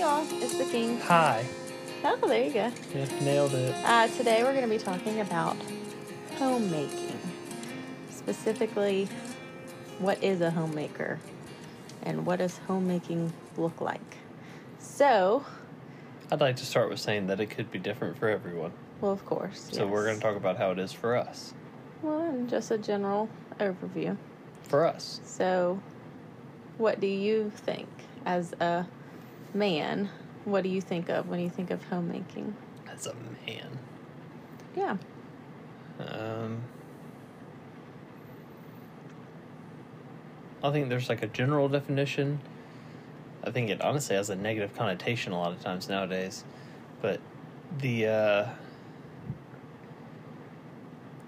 y'all, it's the King. Hi. Oh, there you go. Yeah, nailed it. Today we're going to be talking about homemaking. Specifically, what is a homemaker? And what does homemaking look like? So, I'd like to start with saying that it could be different for everyone. Well, of course. So yes. We're going to talk about how it is for us. Well, and just a general overview. For us. So, what do you think as a man? What do you think of when you think of homemaking? As a man? Yeah. I think there's like a general definition. I think it honestly has a negative connotation a lot of times nowadays. But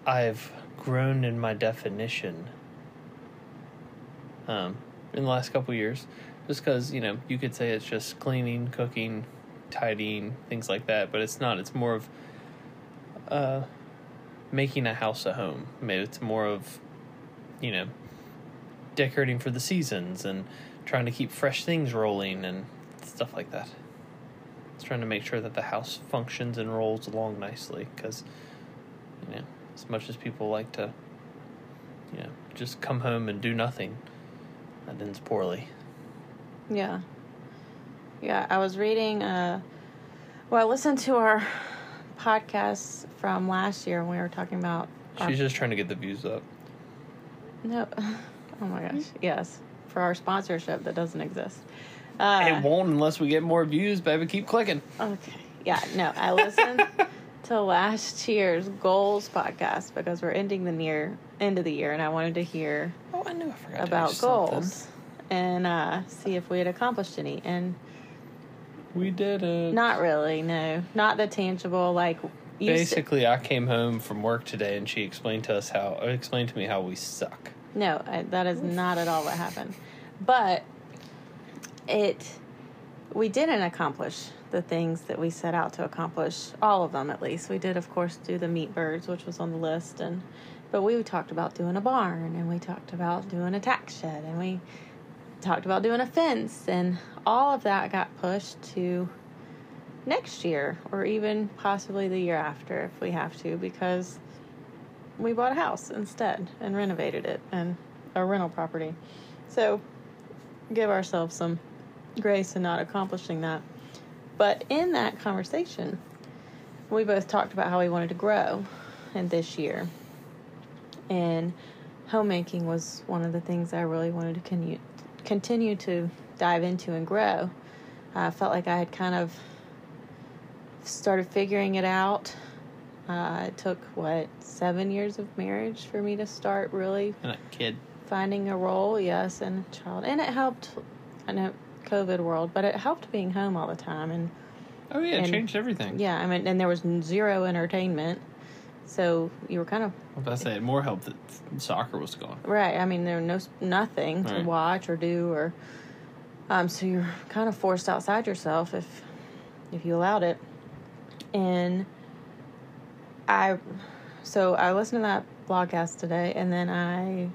I've grown in my definition in the last couple of years. Just because, you could say it's just cleaning, cooking, tidying, things like that. But it's not. It's more of making a house a home. Maybe it's more of, decorating for the seasons and trying to keep fresh things rolling and stuff like that. It's trying to make sure that the house functions and rolls along nicely because, as much as people like to, just come home and do nothing, that ends poorly. Yeah. Yeah, I was reading, I listened to our podcast from last year when we were talking about... She's just trying to get the views up. No. Oh my gosh, yes. For our sponsorship that doesn't exist. It won't unless we get more views, baby. Keep clicking. Okay. Yeah, no, I listened to last year's goals podcast because we're ending the end of the year, and I wanted to hear about goals. Something. And see if we had accomplished any. And we didn't. Not really, no. Not the tangible, Basically, I came home from work today, and she explained to me how we suck. No, that is not at all what happened. But we didn't accomplish the things that we set out to accomplish. All of them, at least. We did, of course, do the meat birds, which was on the list. But we talked about doing a barn, and we talked about doing a tack shed, and we talked about doing a fence, and all of that got pushed to next year or even possibly the year after if we have to, because we bought a house instead and renovated it, and a rental property. So give ourselves some grace in not accomplishing that. But in that conversation, we both talked about how we wanted to grow in this year, and homemaking was one of the things I really wanted to continue to dive into and grow. I felt like I had kind of started figuring it out. It took 7 years of marriage for me to start really finding a role, yes, and a child. And it helped, I know, COVID world, but it helped being home all the time. And oh yeah, it changed everything. Yeah, I mean, and there was zero entertainment. So you were kind of... I was about to say, it more helped that soccer was gone. Right. I mean, there was nothing to watch or do. So you're kind of forced outside yourself if you allowed it. And I listened to that blogcast today, and then I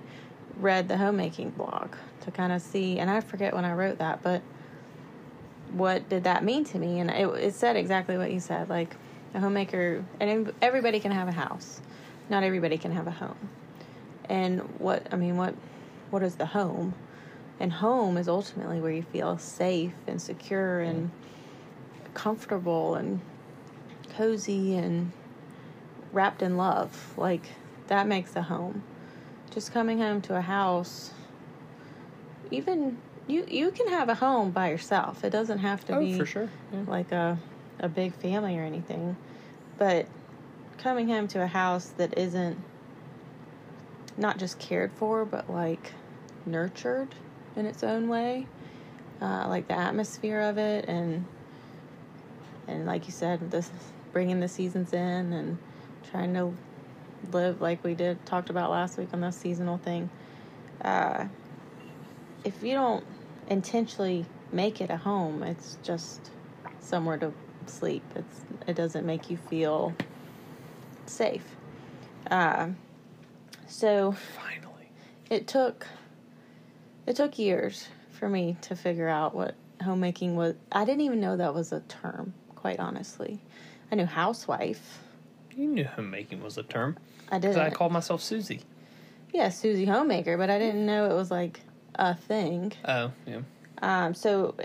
read the homemaking blog to kind of see, and I forget when I wrote that, but what did that mean to me? And it said exactly what you said, a homemaker, and everybody can have a house. Not everybody can have a home. And what is the home? And home is ultimately where you feel safe and secure and comfortable and cozy and wrapped in love. That makes a home. Just coming home to a house, even you can have a home by yourself. It doesn't have to be for sure. Yeah. A big family or anything, but coming home to a house that isn't not just cared for, but nurtured in its own way, the atmosphere of it, and like you said, this bringing the seasons in and trying to live like we talked about last week on the seasonal thing. If you don't intentionally make it a home, it's just somewhere to sleep. It doesn't make you feel safe. So finally, it took years for me to figure out what homemaking was, I didn't even know that was a term, quite honestly. I knew housewife. You knew homemaking was a term. I didn't. Because I called myself Susie. Yeah, Susie Homemaker, but I didn't know it was like a thing. Oh, yeah. So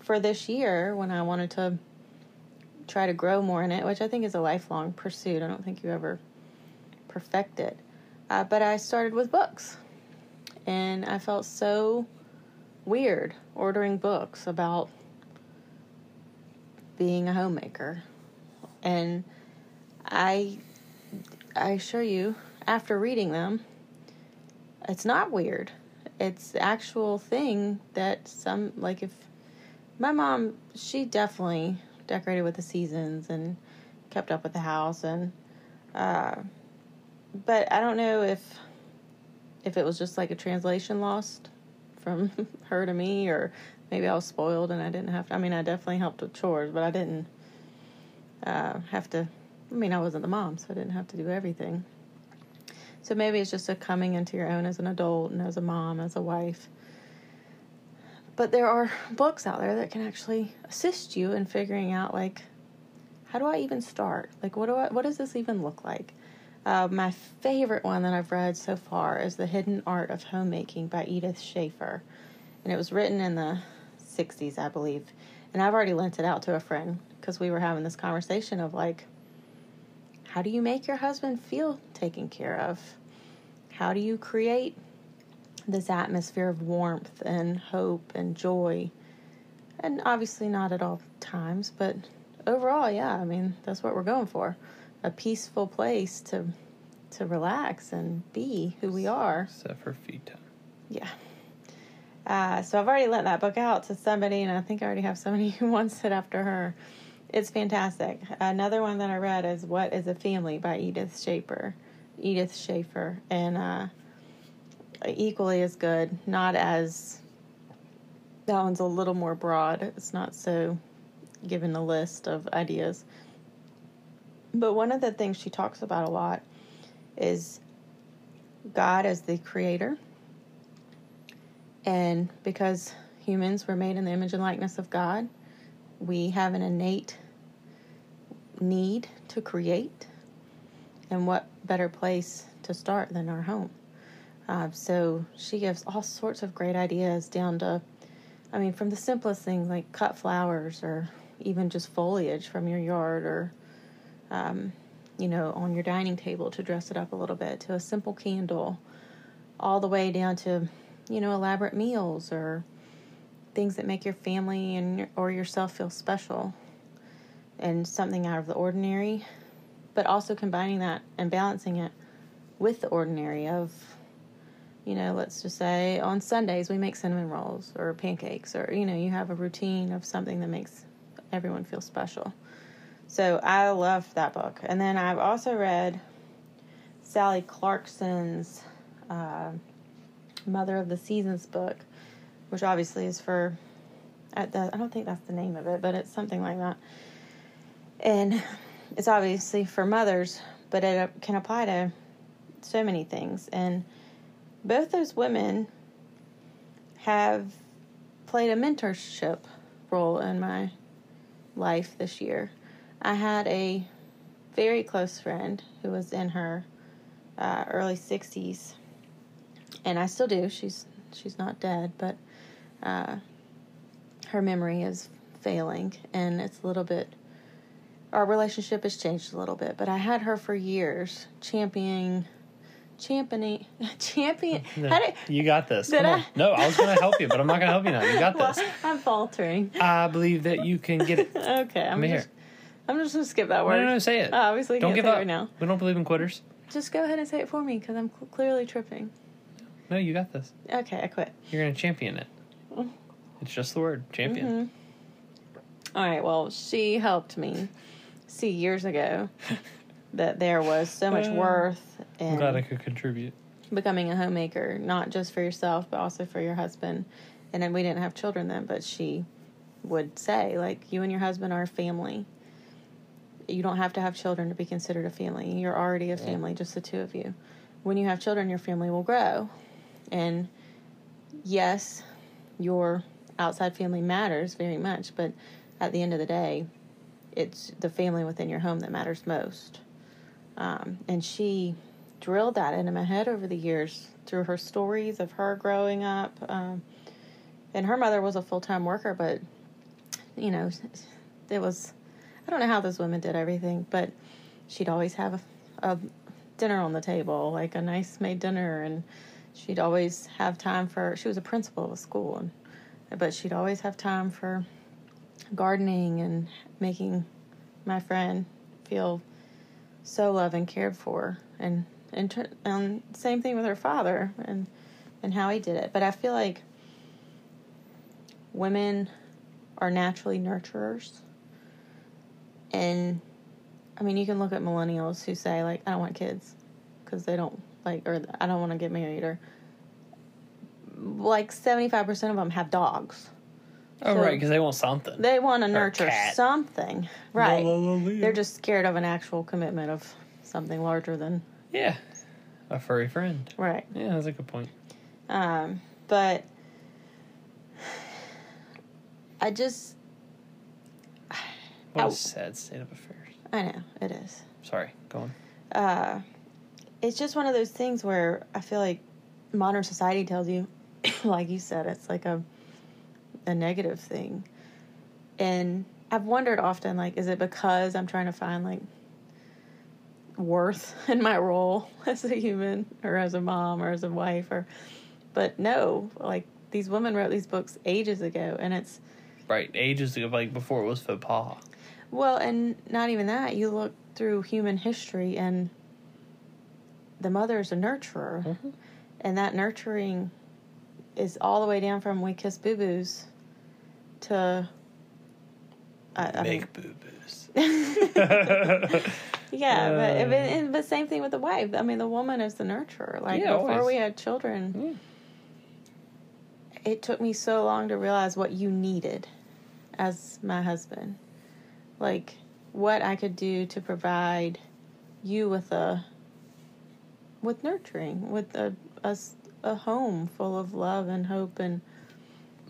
for this year, when I wanted to try to grow more in it, which I think is a lifelong pursuit. I don't think you ever perfect it. But I started with books. And I felt so weird ordering books about being a homemaker. And I assure you, after reading them, it's not weird. It's the actual thing that some, like, if my mom, she definitely decorated with the seasons and kept up with the house, and but I don't know if it was just like a translation lost from her to me, or maybe I was spoiled and I didn't have to. I mean, I definitely helped with chores, but I didn't have to. I mean, I wasn't the mom, so I didn't have to do everything. So maybe it's just a coming into your own as an adult and as a mom, as a wife. But there are books out there that can actually assist you in figuring out, like, how do I even start? Like, what does this even look like? My favorite one that I've read so far is The Hidden Art of Homemaking by Edith Schaeffer. And it was written in the 60s, I believe. And I've already lent it out to a friend because we were having this conversation of, like, how do you make your husband feel taken care of? How do you create this atmosphere of warmth and hope and joy? And obviously not at all times, but overall, yeah, I mean, that's what we're going for. A peaceful place to relax and be who we are. Except for feed time. Yeah. So I've already lent that book out to somebody, and I think I already have somebody who wants it after her. It's fantastic. Another one that I read is What is a Family by Edith Schaeffer. And equally as good. Not as... That one's a little more broad. It's not so given a list of ideas. But one of the things she talks about a lot is God as the creator. And because humans were made in the image and likeness of God, we have an innate need to create, and what better place to start than our home? So she gives all sorts of great ideas down to, I mean, from the simplest things like cut flowers or even just foliage from your yard or, you know, on your dining table to dress it up a little bit, to a simple candle, all the way down to, you know, elaborate meals or things that make your family and or yourself feel special and something out of the ordinary, but also combining that and balancing it with the ordinary of, you know, let's just say on Sundays we make cinnamon rolls or pancakes, or, you know, you have a routine of something that makes everyone feel special. So I love that book. And then I've also read Sally Clarkson's Mother of the Seasons book, which obviously is for, I don't think that's the name of it, but it's something like that. And it's obviously for mothers, but it can apply to so many things. And both those women have played a mentorship role in my life this year. I had a very close friend who was in her early 60s, and I still do. She's not dead, but her memory is failing, and it's a little bit, our relationship has changed a little bit, but I had her for years championing. You got this. Come on. No, I was going to help you, but I'm not going to help you now. You got this. Well, I'm faltering. I believe that you can get it. Okay. I'm just going to skip that word. No, say it. I obviously don't give up right now. We don't believe in quitters. Just go ahead and say it for me, because I'm clearly tripping. No, you got this. Okay, I quit. You're going to champion it. It's just the word, champion. Mm-hmm. All right, well, she helped me see years ago that there was so much worth in... I'm glad I could contribute. ...becoming a homemaker, not just for yourself, but also for your husband. And then we didn't have children then, but she would say, like, you and your husband are a family. You don't have to have children to be considered a family. You're already a family, just the two of you. When you have children, your family will grow. And yes, your outside family matters very much, but at the end of the day, it's the family within your home that matters most. And she drilled that into my head over the years through her stories of her growing up. And her mother was a full-time worker, but, you know, it was, I don't know how this woman did everything, but she'd always have a dinner on the table, like a nice made dinner, and she'd always have time for, she was a principal of a school, but she'd always have time for gardening and making my friend feel so loved and cared for, and same thing with her father and how he did it. But I feel like women are naturally nurturers, and I mean, you can look at millennials who say, like, I don't want kids because they don't like, or I don't want to get married, or like 75% of them have dogs. Oh, so right, because they want something. They want to nurture something. Right. They're just scared of an actual commitment of something larger than... Yeah, a furry friend. Right. Yeah, that's a good point. But I just... What a sad state of affairs. I know, it is. Sorry, go on. It's just one of those things where I feel like modern society tells you, like you said, it's like a negative thing. And I've wondered often, like, is it because I'm trying to find, like, worth in my role as a human or as a mom or as a wife? Or, but no, like, these women wrote these books ages ago, and it's... Right, ages ago, like, before it was faux pas. Well, and not even that. You look through human history, and the mother is a nurturer. Mm-hmm. And that nurturing is all the way down from we kiss boo-boos to... boo-boos. Yeah, but same thing with the wife. I mean, the woman is the nurturer. Like, yeah, before we had children, It took me so long to realize what you needed as my husband. Like, what I could do to provide you with nurturing, with a home full of love and hope, and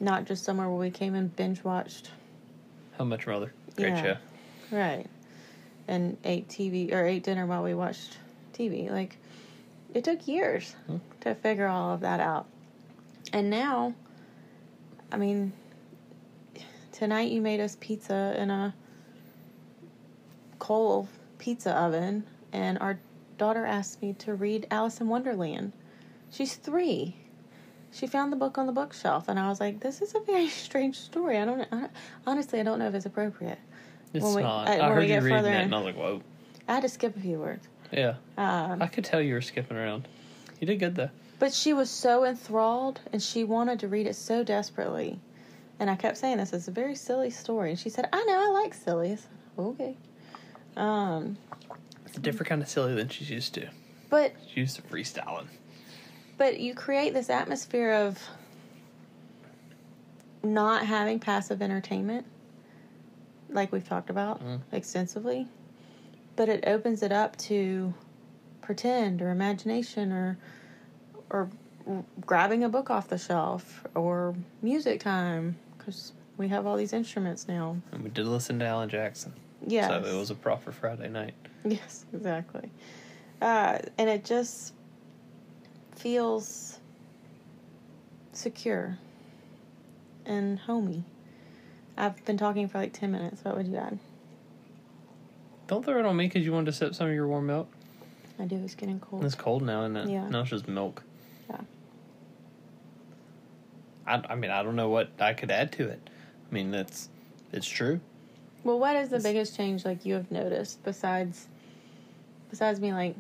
not just somewhere where we came and binge watched How Much Rather. Great show. Right. And ate dinner while we watched TV. Like, it took years to figure all of that out. And now, I mean, tonight you made us pizza in a coal pizza oven, and our daughter asked me to read Alice in Wonderland. She's 3. She found the book on the bookshelf, and I was like, this is a very strange story. I don't know if it's appropriate. It's not. I heard you reading that, and I was like, whoa. I had to skip a few words. Yeah. I could tell you were skipping around. You did good, though. But she was so enthralled, and she wanted to read it so desperately. And I kept saying, this is a very silly story. And she said, I know, I like sillies. Okay. It's a different kind of silly than she's used to. But she's used to freestyling. But you create this atmosphere of not having passive entertainment, like we've talked about extensively, but it opens it up to pretend or imagination or grabbing a book off the shelf or music time, because we have all these instruments now. And we did listen to Alan Jackson. Yes. So it was a proper Friday night. Yes, exactly. And it just... feels secure and homey. I've been talking for like 10 minutes. What would you add? Don't throw it on me because you wanted to sip some of your warm milk. I do. It's getting cold. It's cold now, isn't it? Yeah. Now it's just milk. Yeah. I mean, I don't know what I could add to it. I mean, it's true. Well, what is the biggest change, like, you have noticed besides me, like,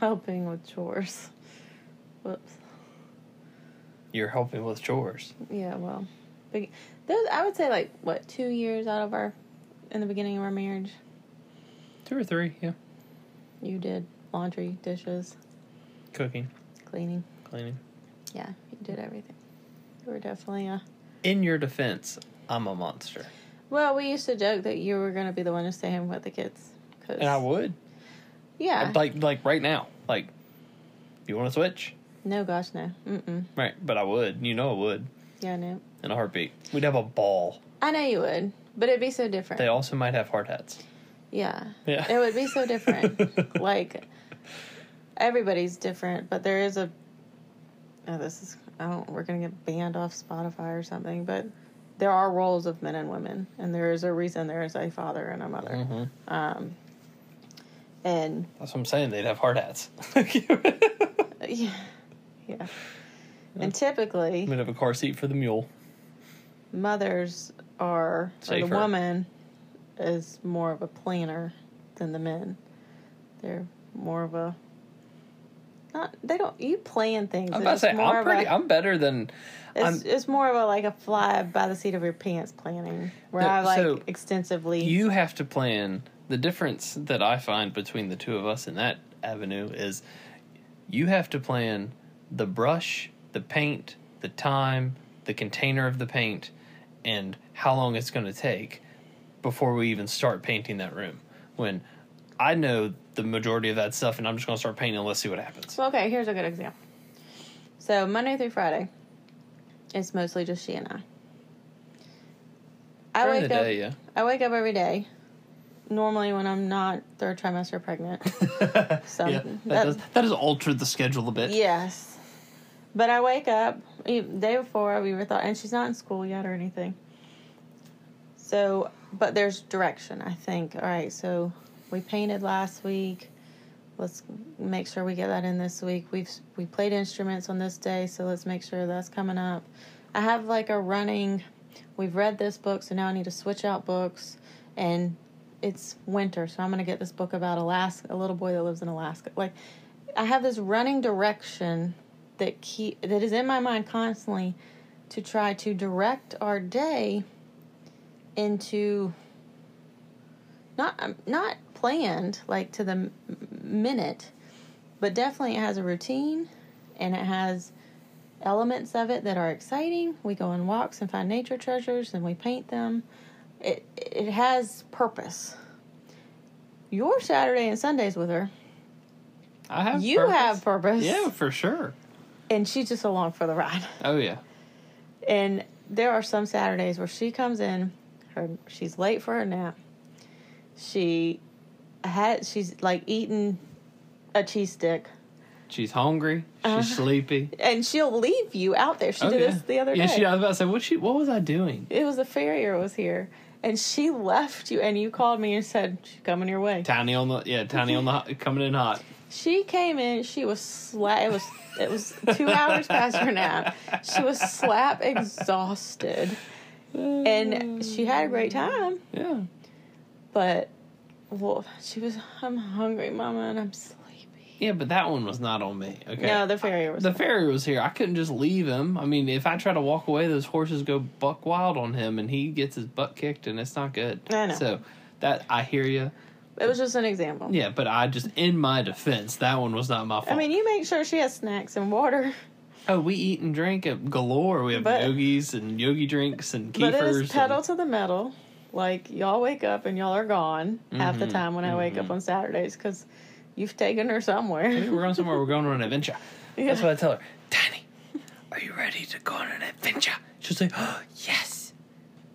helping with chores? Whoops. You're helping with chores. Yeah, well, those, I would say, like, what, 2 years out of our, in the beginning of our marriage? 2 or 3, yeah. You did laundry, dishes. Cooking. Cleaning. Yeah, you did everything. You were definitely a... In your defense, I'm a monster. Well, we used to joke that you were going to be the one to stay home with the kids. Cause... And I would. Yeah. Like right now. Like, you want to switch? No, gosh, no. Mm-mm. Right, but I would. You know I would. Yeah, no. In a heartbeat. We'd have a ball. I know you would, but it'd be so different. They also might have hard hats. Yeah. Yeah. It would be so different. Like, everybody's different, but there is a... Oh, this is... We're going to get banned off Spotify or something, but there are roles of men and women, and there is a reason there is a father and a mother. Mm-hmm. And... That's what I'm saying. They'd have hard hats. Yeah. Yeah. And typically... We'd have a car seat for the mule. Mothers are... Safer. Or the woman is more of a planner than the men. They're more of a... Not, they don't... You plan things. I'm about to say, I'm better than... It's more of a, like, a fly by the seat of your pants planning. Where no, I, like, so extensively... You have to plan... The difference that I find between the two of us in that avenue is... You have to plan the brush, the paint, the time, the container of the paint, and how long it's going to take before we even start painting that room. When I know the majority of that stuff, and I'm just going to start painting and let's see what happens. Well, okay, here's a good example. So Monday through Friday, it's mostly just she and I. I wake up every day. Normally when I'm not third trimester pregnant. So yeah, that has altered the schedule a bit. Yes. But I wake up the day before we were thought, and she's not in school yet or anything. So, but there's direction, I think. All right, so we painted last week. Let's make sure we get that in this week. We played instruments on this day, so let's make sure that's coming up. I have like a running, we've read this book, so now I need to switch out books, and it's winter, so I'm going to get this book about Alaska, a little boy that lives in Alaska. Like, I have this running direction that is in my mind constantly to try to direct our day into not planned, like, to the minute, but definitely it has a routine, and it has elements of it that are exciting. We go on walks and find nature treasures, and we paint them. It has purpose. Your Saturday and Sundays with her. I have you purpose. Have purpose. Yeah, for sure. And she's just along for the ride. Oh, yeah. And there are some Saturdays where she comes in, she's late for her nap. She's like eating a cheese stick. She's hungry. She's sleepy. And she'll leave you out there. She did this the other day. Yeah, I was about to say, what was I doing? It was the farrier was here. And she left you, and you called me and said, she's coming your way. Coming in hot. She came in. She was it was 2 hours past her nap. She was slap exhausted. And she had a great time. Yeah. But, well, she was, I'm hungry, Mama, and I'm sleepy. Yeah, but that one was not on me. Okay. No, the farrier was. The farrier was here. I couldn't just leave him. I mean, if I try to walk away, those horses go buck wild on him, and he gets his butt kicked, and it's not good. I know. So that I hear you. It was just an example. Yeah, but in my defense, that one was not my fault. I mean, you make sure she has snacks and water. Oh, we eat and drink galore. We have yogis and yogi drinks and kefirs. But it is pedal to the metal. Like, y'all wake up and y'all are gone half the time when I wake up on Saturdays because. You've taken her somewhere. We're going somewhere. We're going on an adventure. Yeah. That's what I tell her. Danny, are you ready to go on an adventure? She'll say, oh, yes.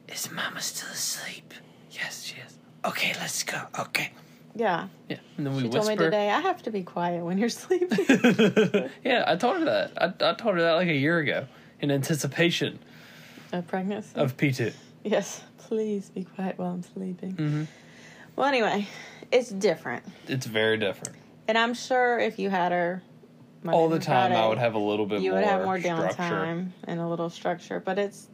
Is Mama still asleep? Yes, she is. Okay, let's go. Okay. Yeah. Yeah. And then she whisper. She told me today, I have to be quiet when you're sleeping. Yeah, I told her that. I told her that like a year ago in anticipation. Of pregnancy? Of P2. Yes. Please be quiet while I'm sleeping. Mm-hmm. Well, anyway, it's different. It's very different. And I'm sure if you had her Monday all the time, Friday, I would have a little bit more structure. You would have more downtime and a little structure. But it's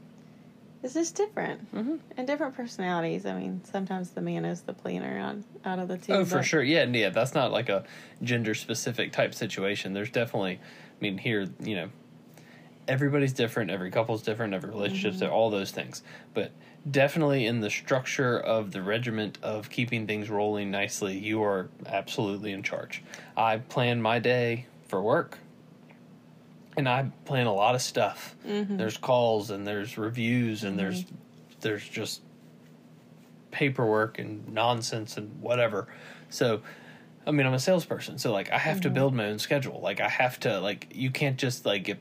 just different. Mm-hmm. And different personalities. I mean, sometimes the man is the planner out of the team. Oh, for sure. Yeah, that's not like a gender-specific type situation. There's definitely, I mean, here, you know, everybody's different. Every couple's different. Every relationship's different. All those things. But... Definitely in the structure of the regiment of keeping things rolling nicely, you are absolutely in charge. I plan my day for work, and I plan a lot of stuff. Mm-hmm. There's calls, and there's reviews, and there's just paperwork and nonsense and whatever. So, I mean, I'm a salesperson, so, like, I have to build my own schedule. Like, I have to, like, you can't just, like, get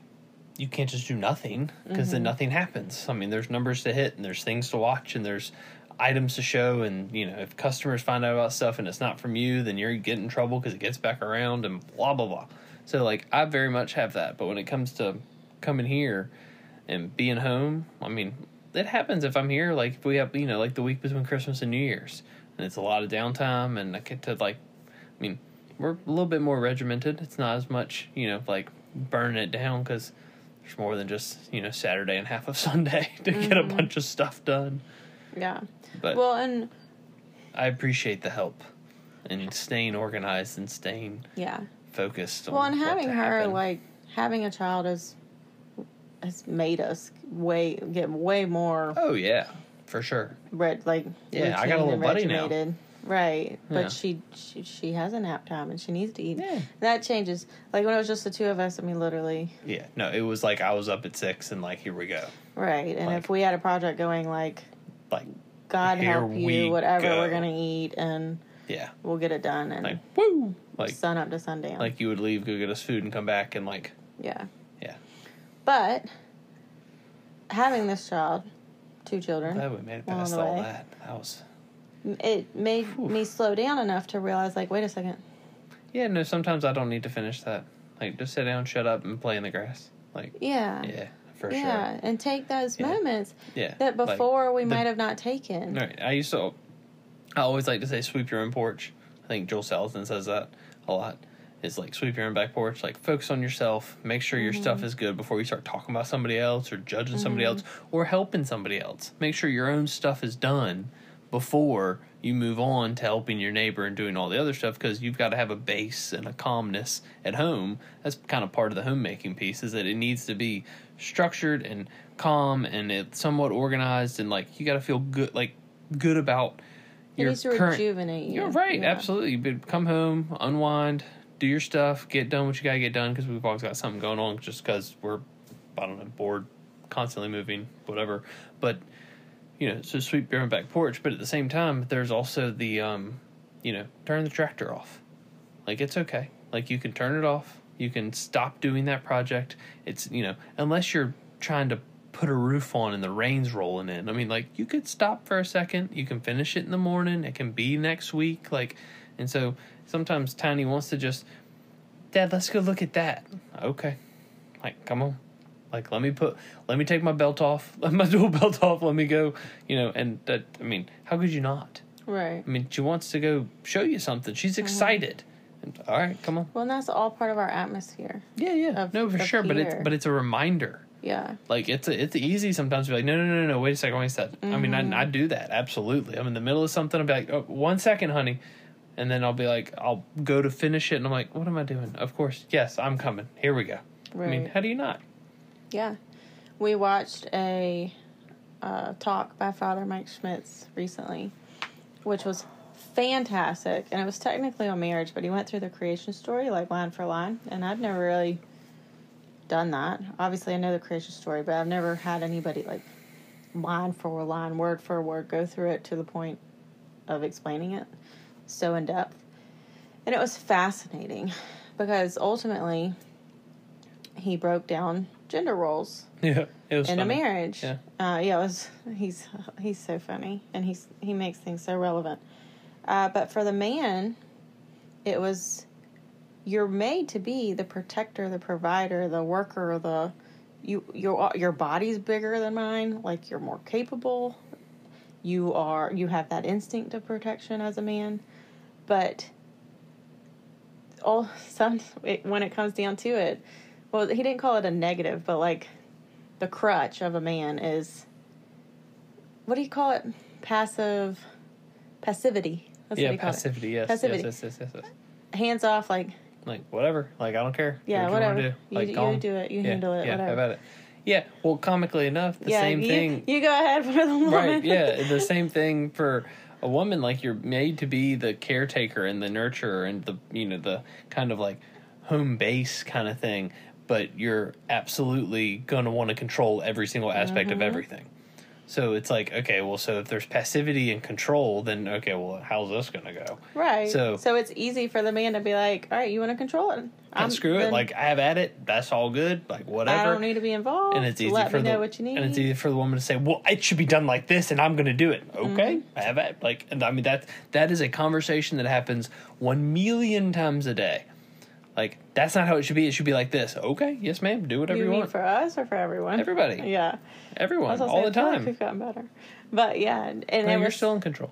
you can't just do nothing, because then nothing happens. I mean, there's numbers to hit, and there's things to watch, and there's items to show, and, you know, if customers find out about stuff and it's not from you, then you're getting in trouble because it gets back around and blah, blah, blah. So, like, I very much have that. But when it comes to coming here and being home, I mean, it happens if I'm here. Like, if we have, you know, like the week between Christmas and New Year's, and it's a lot of downtime, and I get to, like, I mean, we're a little bit more regimented. It's not as much, you know, like burning it down, because there's more than just, you know, Saturday and half of Sunday to get a bunch of stuff done. Yeah. But well, and I appreciate the help and staying organized and staying focused on what to happen. Well, and having her, like, having a child has made us get way more. Oh, yeah, for sure. Like, yeah, I got a little buddy now. Right, but she has a nap time and she needs to eat. Yeah. That changes. Like, when it was just the two of us, I mean, literally. Yeah, no, it was like I was up at 6 and, like, here we go. Right, and like, if we had a project going, like God help you, whatever we're going to eat, and we'll get it done. And like, woo! Like, sun up to sundown. Like, you would leave, go get us food, and come back, and, like. Yeah. Yeah. But having this child, two children. I'm glad we made it past all that. That was. It made me slow down enough to realize, like, wait a second. Yeah, no, sometimes I don't need to finish that. Like, just sit down, shut up, and play in the grass. Like, yeah, for sure. Yeah, and take those moments that before, like, we might have not taken. Right. I always like to say, sweep your own porch. I think Joel Salatin says that a lot. It's like, sweep your own back porch. Like, focus on yourself. Make sure your stuff is good before you start talking about somebody else or judging somebody else or helping somebody else. Make sure your own stuff is done before you move on to helping your neighbor and doing all the other stuff, because you've got to have a base and a calmness at home. That's kind of part of the homemaking piece, is that it needs to be structured and calm and it's somewhat organized, and, like, you got to feel good, like, good about your current... It needs to rejuvenate you. You're right, absolutely. But come home, unwind, do your stuff, get done what you got to get done, because we've always got something going on just because we're, I don't know, bored, constantly moving, whatever. But... you know, so sweep your own back porch, but at the same time, there's also the, you know, turn the tractor off. Like, it's okay. Like, you can turn it off. You can stop doing that project. It's, you know, unless you're trying to put a roof on and the rain's rolling in. I mean, like, you could stop for a second. You can finish it in the morning. It can be next week. Like, and so sometimes Tiny wants to just, Dad, let's go look at that. Okay. Like, come on. Like, let me take my belt off, my dual belt off, let me go, you know, and that, I mean, how could you not? Right. I mean, she wants to go show you something. She's excited. And, all right, come on. Well, and that's all part of our atmosphere. Yeah. No, for sure, here. but it's a reminder. Yeah. Like, it's easy sometimes to be like, no, wait a second. I mean, I do that, absolutely. I'm in the middle of something, I'll be like, oh, 1 second, honey. And then I'll be like, I'll go to finish it, and I'm like, what am I doing? Of course, yes, I'm coming. Here we go. Right. I mean, how do you not? Yeah. We watched a talk by Father Mike Schmitz recently, which was fantastic. And it was technically on marriage, but he went through the creation story, like, line for line. And I've never really done that. Obviously, I know the creation story, but I've never had anybody, like, line for line, word for word, go through it to the point of explaining it so in depth. And it was fascinating because ultimately he broke down gender roles. Yeah, it was in funny. A marriage. Yeah, it was. He's so funny, and he makes things so relevant. But for the man, it was, you're made to be the protector, the provider, the worker. Your body's bigger than mine. Like, you're more capable. You have that instinct of protection as a man, but when it comes down to it. Well, he didn't call it a negative, but, like, the crutch of a man is, what do you call it? Passivity. That's what he called it. Passivity. Yes. Hands off, like, whatever. Like, I don't care. Yeah, do whatever. You do it. You handle it. Yeah, whatever. How about it? Yeah. Well, comically enough, the same thing. You go ahead for the woman. Right, yeah. The same thing for a woman. Like, you're made to be the caretaker and the nurturer and the, you know, the kind of, like, home base kind of thing. But you're absolutely going to want to control every single aspect of everything. So it's like, okay, well, so if there's passivity and control, then, okay, well, how's this going to go? Right. So it's easy for the man to be like, all right, you want to control it? And screw it. Like, I have at it. That's all good. Like, whatever. I don't need to be involved. And it's easy know what you need. And it's easy for the woman to say, well, it should be done like this, and I'm going to do it. Okay. Mm-hmm. I have at it. Like, and I mean, that is a conversation that happens 1 million times a day. Like, that's not how it should be. It should be like this. Okay, yes, ma'am. Do whatever you want. You mean for us or for everyone? Everybody. Yeah. Everyone, all the time. Like we've gotten better. But, yeah. You're still in control.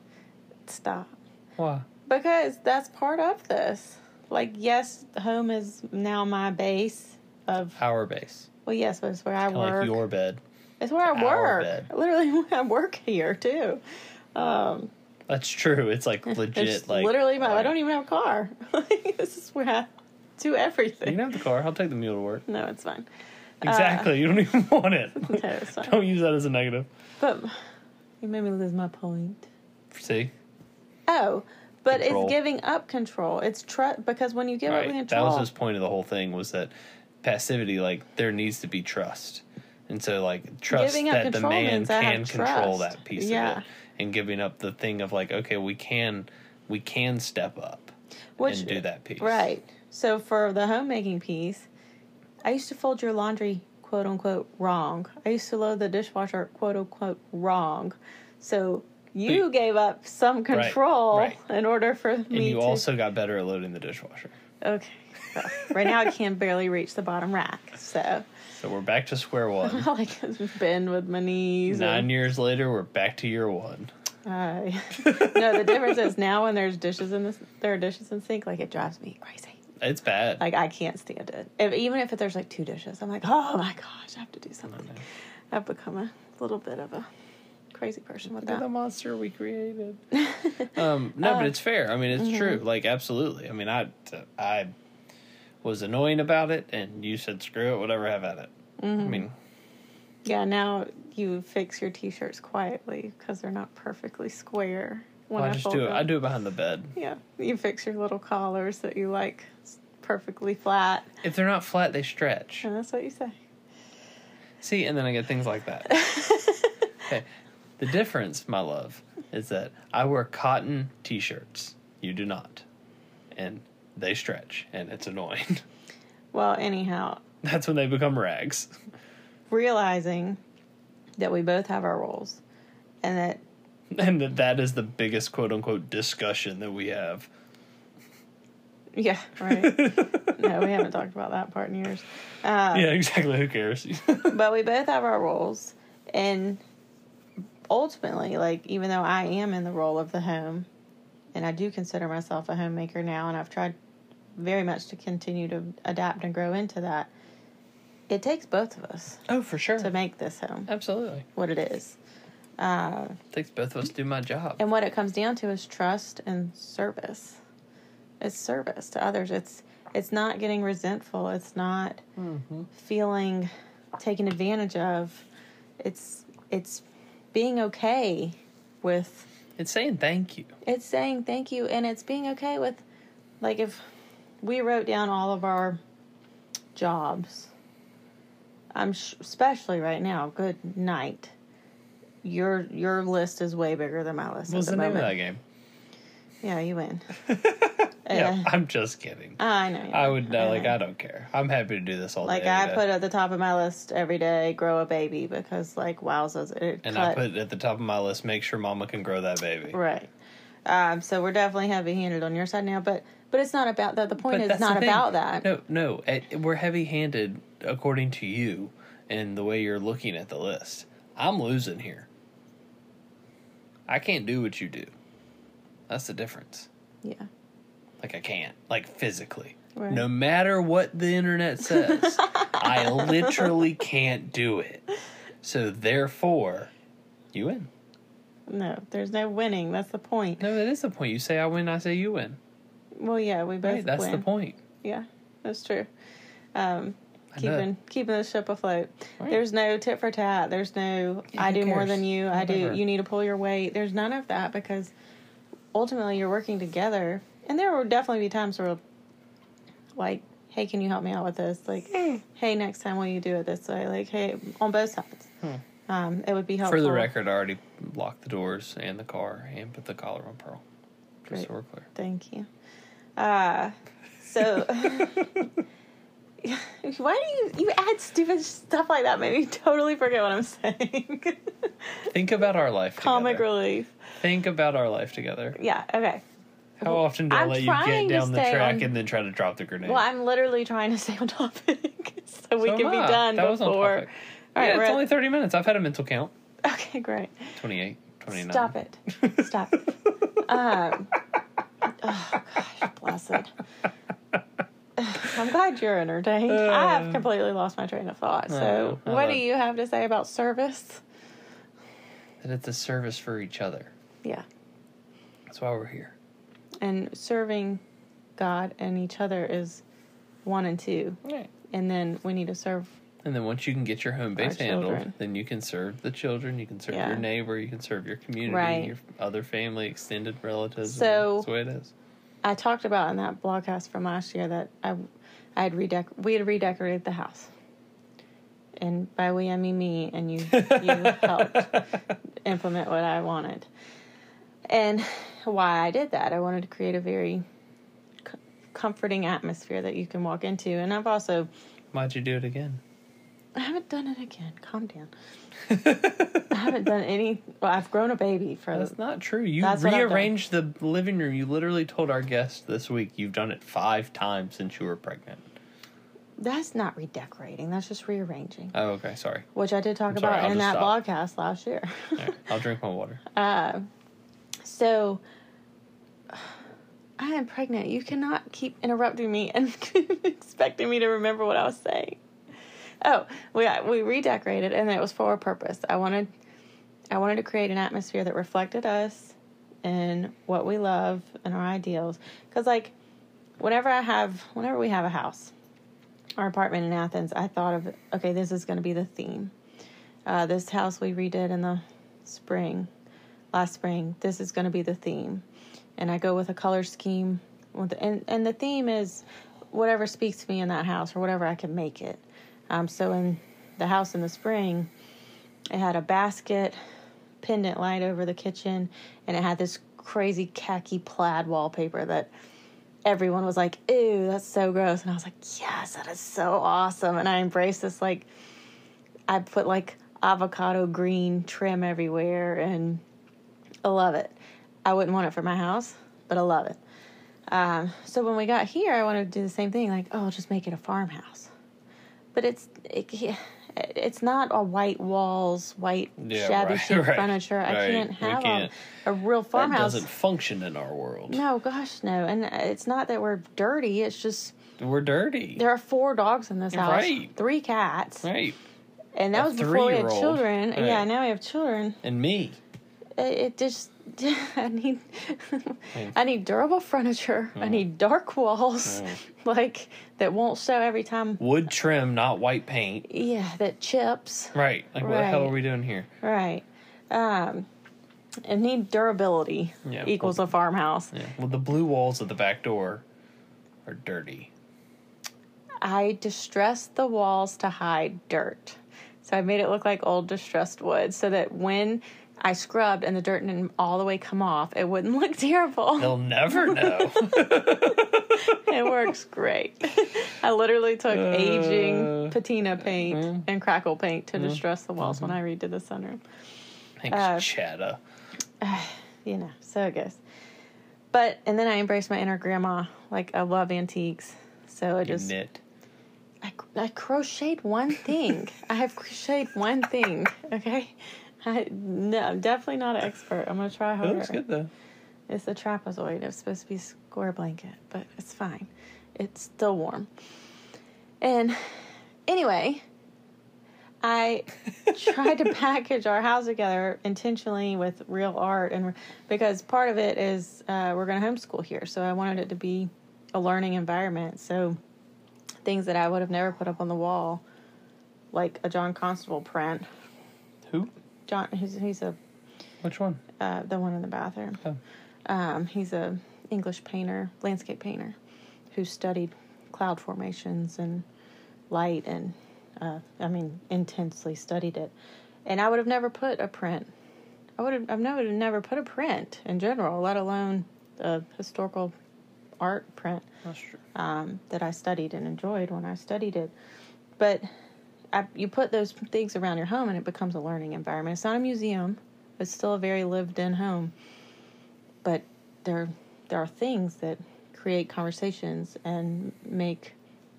Stop. Why? Because that's part of this. Like, yes, home is now my base of... Our base. Well, yes, but it's where I work. Like your bed. It's where I work. Bed. Literally, I work here, too. That's true. It's, like, legit. It's like literally, I don't even have a car. Like, this is where I... Do everything. You can have the car. I'll take the mule to work. No, it's fine. Exactly. You don't even want it. No, it's fine. Don't use that as a negative. But you made me lose my point. See? Oh, but control. It's giving up control. It's because when you give up control... That was his point of the whole thing, was that passivity, like, there needs to be trust. And so, like, trust that the man can control that piece of it. And giving up the thing of, like, okay, we can step up and do that piece. Right. So for the homemaking piece, I used to fold your laundry, quote unquote, wrong. I used to load the dishwasher, quote unquote, wrong. So you gave up some control in order for me to... And you also got better at loading the dishwasher. Okay. Well, right now I can barely reach the bottom rack, so... So we're back to square one. Like bend with my knees. 9 years later, we're back to year one. No, the difference is now when there's dishes in the sink, like it drives me crazy. It's bad. Like, I can't stand it. Even if there's, like, two dishes, I'm like, oh, my gosh, I have to do something. I've become a little bit of a crazy person with that. The monster we created. But it's fair. I mean, it's true. Like, absolutely. I mean, I was annoying about it, and you said, screw it, whatever, have at it. Mm-hmm. I mean. Yeah, now you fix your T-shirts quietly because they're not perfectly square. Well, I just do it. I do it behind the bed. Yeah. You fix your little collars that you like perfectly flat. If they're not flat, they stretch. And that's what you say. See, and then I get things like that. Okay. The difference, my love, is that I wear cotton T-shirts. You do not. And they stretch. And it's annoying. Well, anyhow. That's when they become rags. Realizing that we both have our roles. And that is the biggest quote-unquote discussion that we have. Yeah, right. No, we haven't talked about that part in years. Yeah, exactly. Who cares? But we both have our roles. And ultimately, like, even though I am in the role of the home, and I do consider myself a homemaker now, and I've tried very much to continue to adapt and grow into that, it takes both of us. Oh, for sure. To make this home. Absolutely. What it is. It takes both of us to do my job. And what it comes down to is trust and service. It's service to others. It's not getting resentful. It's not feeling taken advantage of. It's being okay with... It's saying thank you. It's saying thank you, and it's being okay with... Like, if we wrote down all of our jobs, especially right now, good night... Your list is way bigger than my list. What's the name of that game? Yeah, you win. Yeah, I'm just kidding. I know. I would know. Like, I don't care. I'm happy to do this all day. Like, I put at the top of my list every day, grow a baby, because, like, wowzas. I put at the top of my list, make sure Mama can grow that baby. Right. So we're definitely heavy-handed on your side now, but it's not about that. The point is not about that. No. We're heavy-handed according to you and the way you're looking at the list. I'm losing here. I can't do what you do. That's the difference. Yeah. Like, I can't. Like, physically. Right. No matter what the internet says, I literally can't do it. So, therefore, you win. No, there's no winning. That's the point. No, it is the point. You say I win, I say you win. Well, yeah, we both that's win. That's the point. Yeah, that's true. Keeping the ship afloat. Right. There's no tit for tat. There's no I do more than you. You need to pull your weight. There's none of that, because ultimately you're working together. And there will definitely be times where, like, hey, can you help me out with this? Like, hey, next time will you do it this way? Like, hey, on both sides. It would be helpful. For the record, I already locked the doors and the car and put the collar on Pearl. Just so we're clear. Thank you. Why do you add stupid stuff like that? Made me totally forget what I'm saying. Think about our life together. Comic relief. Think about our life together. Yeah, okay. How often do I let you get down the track and then try to drop the grenade? Well, I'm literally trying to stay on topic so we can be done before. That was on topic. All right, it's only 30 minutes. I've had a mental count. Okay, great. 28, 29. Stop it. Stop it. Oh, gosh, blessed. I'm glad you're entertained. I have completely lost my train of thought. So what do you have to say about service? That it's a service for each other. Yeah. That's why we're here. And serving God and each other is one and two. Right. And then we need to serve. And then once you can get your home base handled, then you can serve the children, you can serve your neighbor, you can serve your community, your other family, extended relatives. So that's the way it is. I talked about in that blogcast from last year that we had redecorated the house. And by we, I mean me, and you helped implement what I wanted. And why I did that, I wanted to create a very comforting atmosphere that you can walk into. And I've also... Why'd you do it again? I haven't done it again. Calm down. I haven't done any... Well, I've grown a baby for... That's not true. You rearranged the living room. You literally told our guest this week you've done it 5 times since you were pregnant. That's not redecorating. That's just rearranging. Oh, okay. Sorry. Which I did talk about in that blogcast last year. All right. I'll drink my water. So... I am pregnant. You cannot keep interrupting me and expecting me to remember what I was saying. Oh, we redecorated, and it was for a purpose. I wanted to create an atmosphere that reflected us and what we love and our ideals. Because, like, whenever we have a house, our apartment in Athens, I thought of, okay, this is going to be the theme. This house we redid in the spring, last spring, this is going to be the theme. And I go with a color scheme. And the theme is whatever speaks to me in that house or whatever I can make it. So in the house in the spring, it had a basket pendant light over the kitchen, and it had this crazy khaki plaid wallpaper that everyone was like, ew, that's so gross. And I was like, yes, that is so awesome. And I embraced this, like, I put, like, avocado green trim everywhere, and I love it. I wouldn't want it for my house, but I love it. So when we got here, I wanted to do the same thing, like, oh, I'll just make it a farmhouse. But it's not a white walls, white shabby chic furniture. Right. I can't have a real farmhouse. That doesn't function in our world. No, gosh, no. And it's not that we're dirty. It's just we're dirty. There are 4 dogs in this house, 3 cats, right? And that was before we had children. Right. Yeah, now we have children. And me. It just I need durable furniture. I need dark walls, like, that won't show every time. Wood trim, not white paint. Yeah, that chips. Right. Like, what the hell are we doing here? Right. I need durability equals a farmhouse. Yeah. Well, the blue walls of the back door are dirty. I distressed the walls to hide dirt. So I made it look like old distressed wood so that when... I scrubbed and the dirt didn't all the way come off, it wouldn't look terrible. They'll never know. It works great. I literally took aging patina paint and crackle paint to distress the walls when I redid the sunroom. Thanks, Chata. You know, so it goes. But, and then I embraced my inner grandma. Like, I love antiques. So I just... knit. I crocheted one thing. I have crocheted one thing, okay? No, I'm definitely not an expert. I'm going to try harder. It looks good, though. It's a trapezoid. It's supposed to be square blanket, but it's fine. It's still warm. And anyway, I tried to package our house together intentionally with real art, and because part of it is we're going to homeschool here, so I wanted it to be a learning environment. So things that I would have never put up on the wall, like a John Constable print. Who? John, he's a... Which one? The one in the bathroom. Oh. He's a English painter, landscape painter, who studied cloud formations and light and, intensely studied it. And I would have never put a print. I would have never put a print in general, let alone a historical art print. That's true. That I studied and enjoyed when I studied it. But you put those things around your home and it becomes a learning environment. It's not a museum. It's still a very lived-in home. But there are things that create conversations and make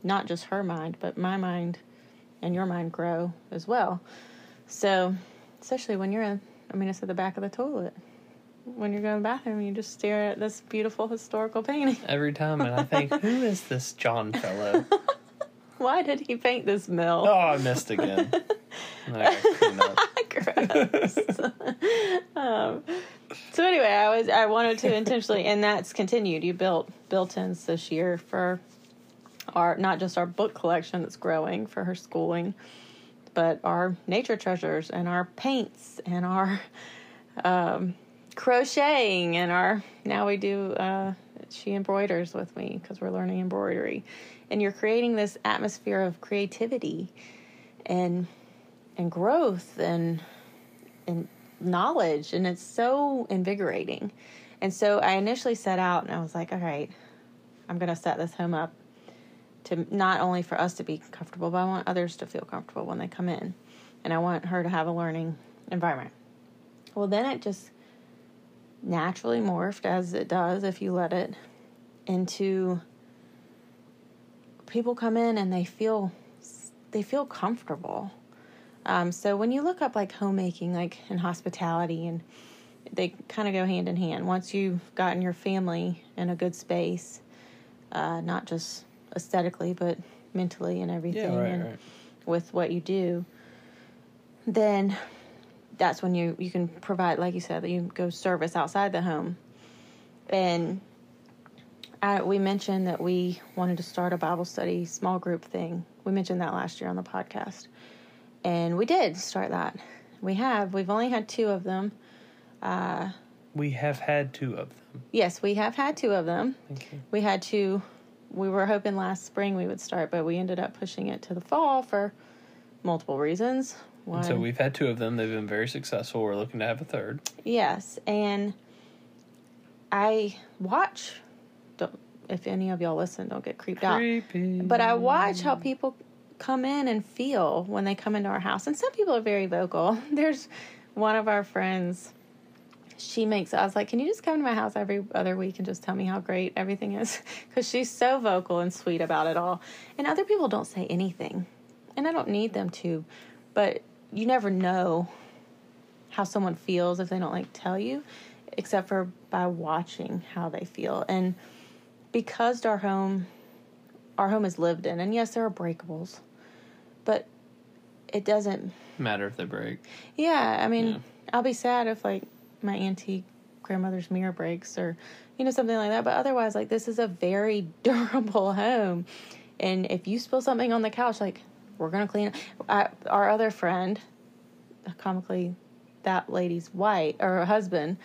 not just her mind, but my mind and your mind grow as well. So, especially when you're in, I mean, it's at the back of the toilet. When you're going to the bathroom, you just stare at this beautiful historical painting. Every time, and I think, who is this John fellow? Why did he paint this mill? Oh, I missed again. Gross. So anyway, I wanted to intentionally, and that's continued. You built-ins this year for our, not just our book collection that's growing for her schooling, but our nature treasures and our paints and our crocheting and our, now we do, she embroiders with me because we're learning embroidery. And you're creating this atmosphere of creativity and growth and knowledge, and it's so invigorating. And so I initially set out and I was like, all right, I'm going to set this home up to not only for us to be comfortable, but I want others to feel comfortable when they come in. And I want her to have a learning environment. Well, then it just naturally morphed, as it does if you let it, into people come in and they feel comfortable. So when you look up like homemaking, like in hospitality, and they kind of go hand in hand. Once you've gotten your family in a good space, not just aesthetically, but mentally and everything, yeah, right, and right, with what you do, then that's when you can provide, like you said, that you go service outside the home. And we mentioned that we wanted to start a Bible study small group thing. We mentioned that last year on the podcast. And we did start that. We have. We've only had two of them. We have had two of them. Yes, we have had two of them. Thank you. We had two. We were hoping last spring we would start, but we ended up pushing it to the fall for multiple reasons. One, so we've had two of them. They've been very successful. We're looking to have a third. Yes, and I watch. If any of y'all listen, don't get creeped Creepy. Out. But I watch how people come in and feel when they come into our house. And some people are very vocal. There's one of our friends, I was like, can you just come to my house every other week and just tell me how great everything is? Because she's so vocal and sweet about it all. And other people don't say anything. And I don't need them to. But you never know how someone feels if they don't, like, tell you, except for by watching how they feel. And because our home is lived in. And yes, there are breakables. But it doesn't matter if they break. Yeah, I mean, yeah. I'll be sad if, like, my antique grandmother's mirror breaks or, you know, something like that. But otherwise, like, this is a very durable home. And if you spill something on the couch, like, we're going to clean it. Our other friend, comically, that lady's husband,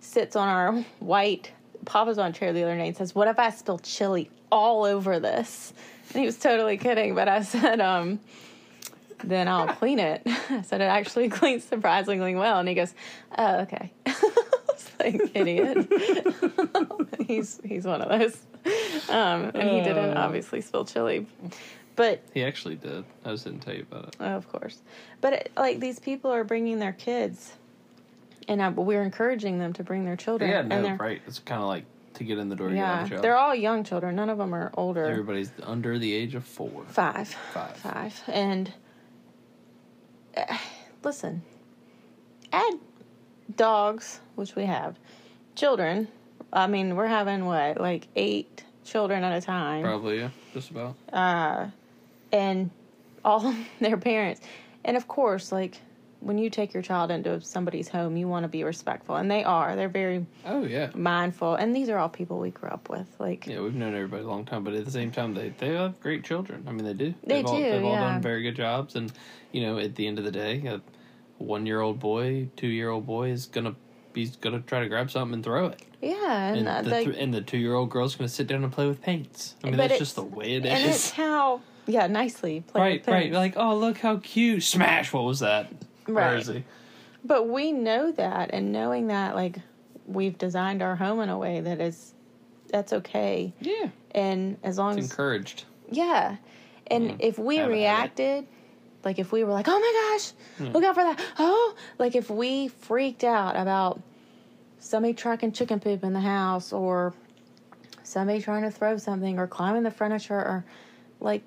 sits on our white Papa's on chair the other night and says, what if I spill chili all over this? And he was totally kidding, but I said, then I'll clean it. I said, it actually cleans surprisingly well. And he goes, oh, okay. I was like, idiot. he's one of those. And he didn't obviously spill chili. But he actually did. I just didn't tell you about it. Of course. But, these people are bringing their kids, and we're encouraging them to bring their children. Yeah, no, right. It's kind of like to get in the door. Yeah, they're all young children. None of them are older. Everybody's under the age of four. Five. And listen, add dogs, which we have, children. I mean, we're having, what, like 8 children at a time? Probably, yeah, just about. And all of their parents. And, of course, like, when you take your child into somebody's home, you want to be respectful. And they are. They're very mindful. And these are all people we grew up with. Like, yeah, we've known everybody a long time. But at the same time, they have great children. I mean, they do. They've all done very good jobs. And, you know, at the end of the day, a 1-year-old boy, 2-year-old boy is going to try to grab something and throw it. Yeah. And the 2-year-old girl's going to sit down and play with paints. I mean, that's just the way it is. And it's how, nicely played with paints. Right. Like, oh, look how cute. Smash. What was that? Right. Where is he? But we know that, and knowing that, like, we've designed our home in a way that is, that's okay. Yeah. And as long as... It's encouraged. Yeah. And if we reacted, like, if we were like, oh my gosh, look out for that. Oh, like, if we freaked out about somebody trucking chicken poop in the house, or somebody trying to throw something, or climbing the furniture, or, like,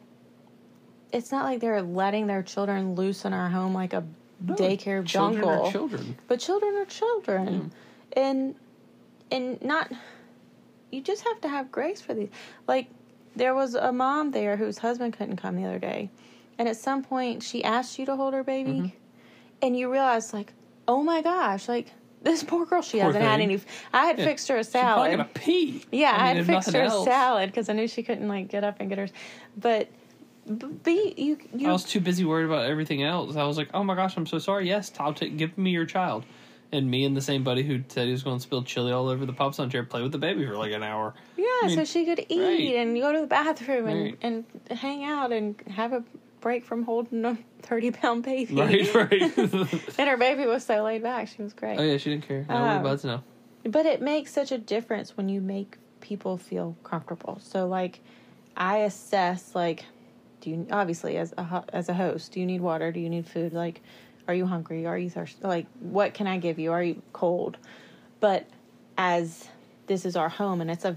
it's not like they're letting their children loose in our home like a daycare jungle. Children are children. But children are children. Mm. And not... You just have to have grace for these. Like, there was a mom there whose husband couldn't come the other day. And at some point, she asked you to hold her baby. Mm-hmm. And you realize, like, oh my gosh, like, this poor girl, she hasn't had any... I had fixed her a salad. She's probably gonna pee. Yeah, I had fixed her a salad because I knew she couldn't, like, get up and get her... But I was too busy worried about everything else. I was like, oh my gosh, I'm so sorry. Yes, give me your child. And me and the same buddy who said he was going to spill chili all over the Popson chair, play with the baby for like an hour. Yeah, so she could eat and go to the bathroom and hang out and have a break from holding a 30-pound baby. Right. And her baby was so laid back. She was great. Oh, yeah, she didn't care. No buds, no. But it makes such a difference when you make people feel comfortable. So, like, I assess, like, do you, obviously, as a host, do you need water? Do you need food? Like... Are you hungry? Are you thirsty? Like, what can I give you? Are you cold? But as this is our home, and it's a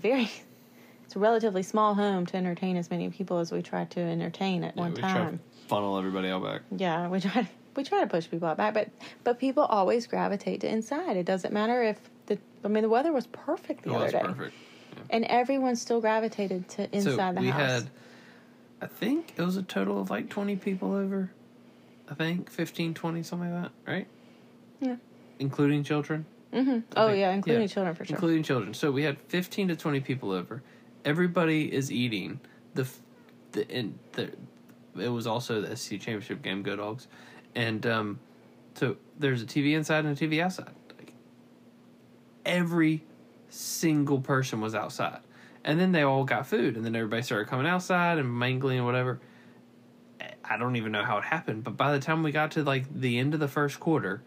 relatively small home to entertain as many people as we try to entertain at one time. We try to funnel everybody out back. Yeah, we try to push people out back, but people always gravitate to inside. It doesn't matter if the weather was perfect the other day. It was perfect. Yeah. And everyone still gravitated to inside the house. So we had, I think it was a total of like 20 people over. I think 15, 20, something like that, right? Yeah. Including children? Mm-hmm. Including children for sure. Including children. So we had 15 to 20 people over. Everybody is eating. It was also the SC Championship game, Go Dogs. And so there's a TV inside and a TV outside. Like, every single person was outside. And then they all got food. And then everybody started coming outside and mingling and whatever. I don't even know how it happened, but by the time we got to, like, the end of the first quarter,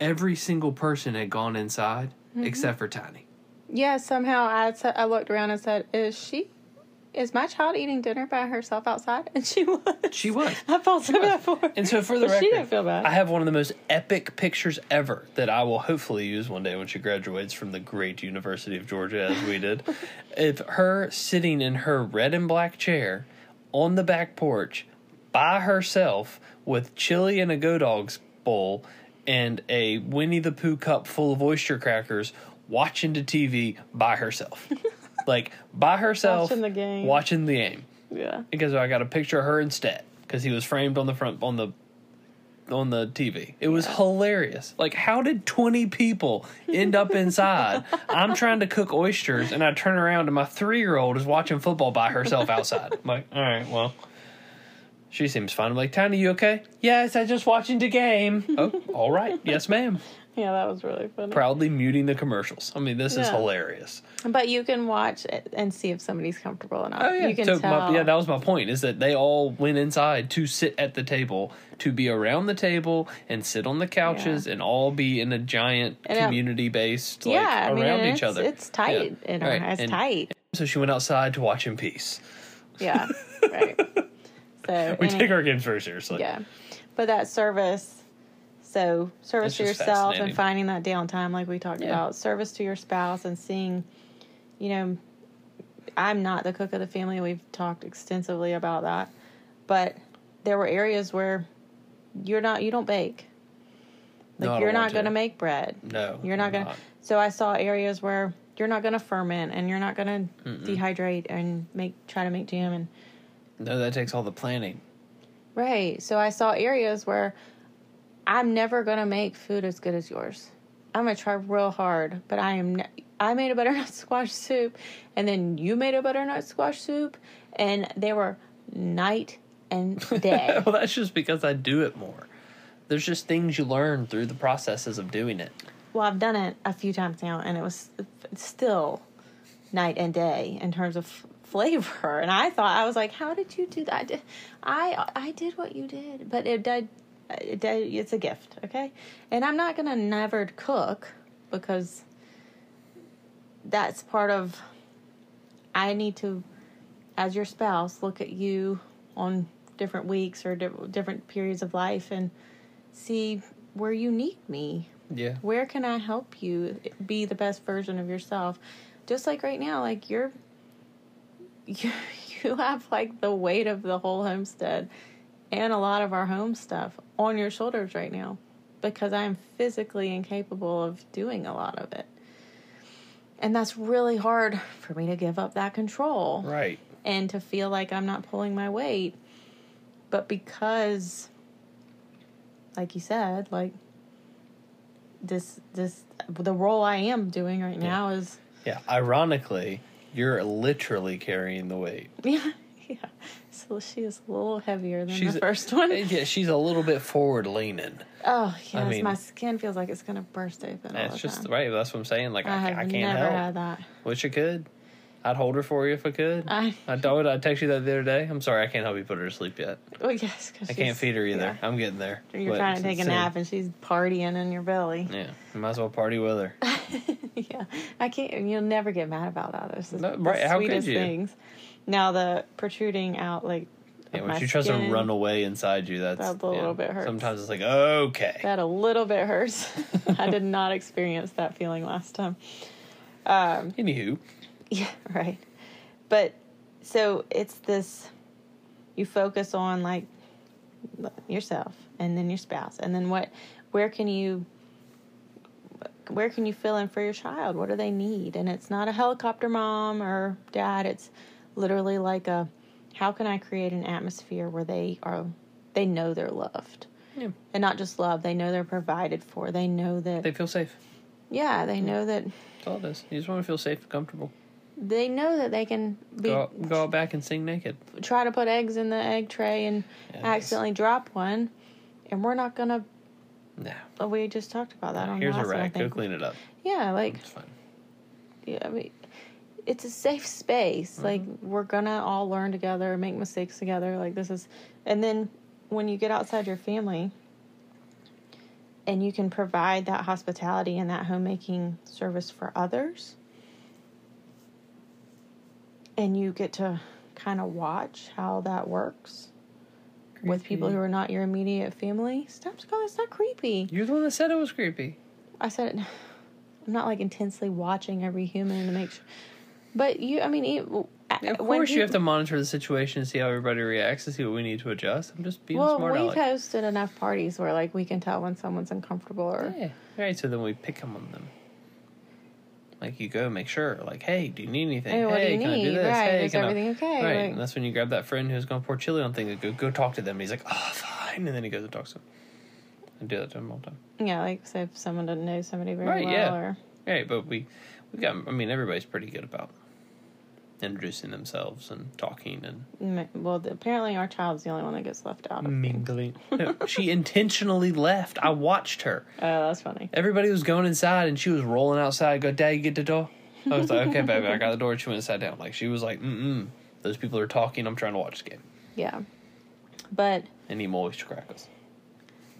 every single person had gone inside except for Tiny. Yeah, somehow I looked around and said, is my child eating dinner by herself outside? And she was. She was. I felt so bad for her. And so for the record, she didn't feel bad. I have one of the most epic pictures ever that I will hopefully use one day when she graduates from the great University of Georgia, as we did. Of her sitting in her red and black chair on the back porch, by herself with chili in a Go Dogs bowl and a Winnie the Pooh cup full of oyster crackers, watching the TV by herself. Like, by herself, watching the game. Yeah. Because I got a picture of her instead, because he was framed on the front on the TV. It was hilarious. Like, how did 20 people end up inside? I'm trying to cook oysters, and I turn around and my 3-year-old is watching football by herself outside. I'm like, all right, well... She seems fine. I'm like, Tiny, you okay? Yes, I just watching the game. Oh, all right. Yes, ma'am. Yeah, that was really funny. Proudly muting the commercials. I mean, this is hilarious. But you can watch it and see if somebody's comfortable or not. Oh, yeah. You can tell. That was my point, is that they all went inside to sit at the table, to be around the table and sit on the couches and all be in a giant community-based, like, around each other. It's tight. Yeah. It's tight. So she went outside to watch in peace. Yeah, right. So, we take our games very seriously. Yeah. But that service to yourself and finding that downtime, like we talked about, service to your spouse and seeing, you know, I'm not the cook of the family. We've talked extensively about that. But there were areas where you don't bake. Like, you're not going to make bread. No. You're not going to. So I saw areas where you're not going to ferment and you're not going to dehydrate and try to make jam and. No, that takes all the planning. Right. So I saw areas where I'm never going to make food as good as yours. I'm going to try real hard, but I made a butternut squash soup, and then you made a butternut squash soup, and they were night and day. Well, that's just because I do it more. There's just things you learn through the processes of doing it. Well, I've done it a few times now, and it was still night and day in terms of flavor, and I was like, how did you do that? I did what you did, but it did It's a gift, okay? And I'm not going to never cook because that's part of... I need to, as your spouse, look at you on different weeks or different periods of life and see where you need me. Yeah. Where can I help you be the best version of yourself? Just like right now, like you have like the weight of the whole homestead and a lot of our home stuff on your shoulders right now because I'm physically incapable of doing a lot of it. And that's really hard for me to give up that control. Right. And to feel like I'm not pulling my weight. But because, like you said, like this the role I am doing right now is... Yeah, ironically, you're literally carrying the weight. Yeah. So she is a little heavier than the first one. Yeah, she's a little bit forward leaning. Oh, yes. I mean, my skin feels like it's going to burst open. That's just time. Right. That's what I'm saying. Like, I can't never help. Had that. Wish I could. I'd hold her for you if I could. I'd text you that the other day. I'm sorry, I can't help you put her to sleep yet. Oh, yes. I can't feed her either. Yeah. I'm getting there. You're trying to take a nap and she's partying in your belly. Yeah. You might as well party with her. Yeah. I can't. You'll never get mad about that. It's the sweetest things. Now the protruding out, like, yeah, when she tries to run away inside you, that a little bit hurts. Sometimes it's like, okay. That a little bit hurts. I did not experience that feeling last time. Anywho. Yeah, right. But, so it's this, you focus on, like, yourself and then your spouse. And then where can you fill in for your child? What do they need? And it's not a helicopter mom or dad. It's literally like how can I create an atmosphere where they know they're loved? Yeah. And not just loved, they know they're provided for. They know that... They feel safe. Yeah, they know that... That's all it is. You just want to feel safe and comfortable. They know that they can be... Go out back and sing naked. Try to put eggs in the egg tray and accidentally drop one. And we're not going to... No. We just talked about that on the last one. Here's a rag. Go clean it up. Yeah, like... It's fine. Yeah, I mean... It's a safe space. Mm-hmm. Like, we're gonna all learn together, make mistakes together. Like, this is... And then when you get outside your family and you can provide that hospitality and that homemaking service for others, and you get to kind of watch how that works creepy. With people who are not your immediate family. Stop, Scott, it's not creepy. You're the one that said it was creepy. I said it... I'm not, like, intensely watching every human to make sure... But of course you have to monitor the situation and see how everybody reacts and see what we need to adjust. I'm just being smart. Well, we've hosted enough parties where, like, we can tell when someone's uncomfortable or... Yeah. All right, so then we pick them on them. Like, you go make sure. Like, hey, do you need anything? Hey, what do you need? I do this? Right, hey, is everything okay? Right, like, and that's when you grab that friend who's going to pour chili on things and go talk to them. And he's like, oh, fine. And then he goes and talks to them. I do that to him all the time. Yeah, like, so if someone doesn't know somebody very well or... Right, but we got... I mean, everybody's pretty good about introducing themselves and talking and... Well, apparently our child's the only one that gets left out of mingling. No, she intentionally left. I watched her. Oh, that's funny. Everybody was going inside and she was rolling outside. Go, Dad, you get the door? I was like, okay, baby, I got the door. And she went and sat down. Like, she was like, those people are talking. I'm trying to watch the game. Yeah. But... And he always crackles.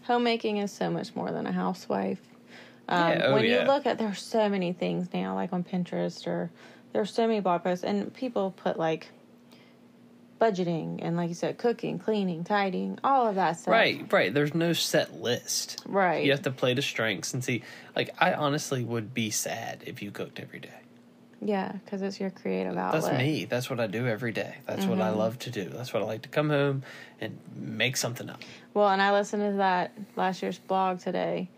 Homemaking is so much more than a housewife. You look at, there's so many things now, like on Pinterest, or there's so many blog posts, and people put, like, budgeting and, like you said, cooking, cleaning, tidying, all of that stuff. Right. There's no set list. Right. You have to play to strengths and see. Like, I honestly would be sad if you cooked every day. Yeah, because it's your creative outlet. That's me. That's what I do every day. That's what I love to do. That's what I like to come home and make something up. Well, and I listened to that last year's blog today.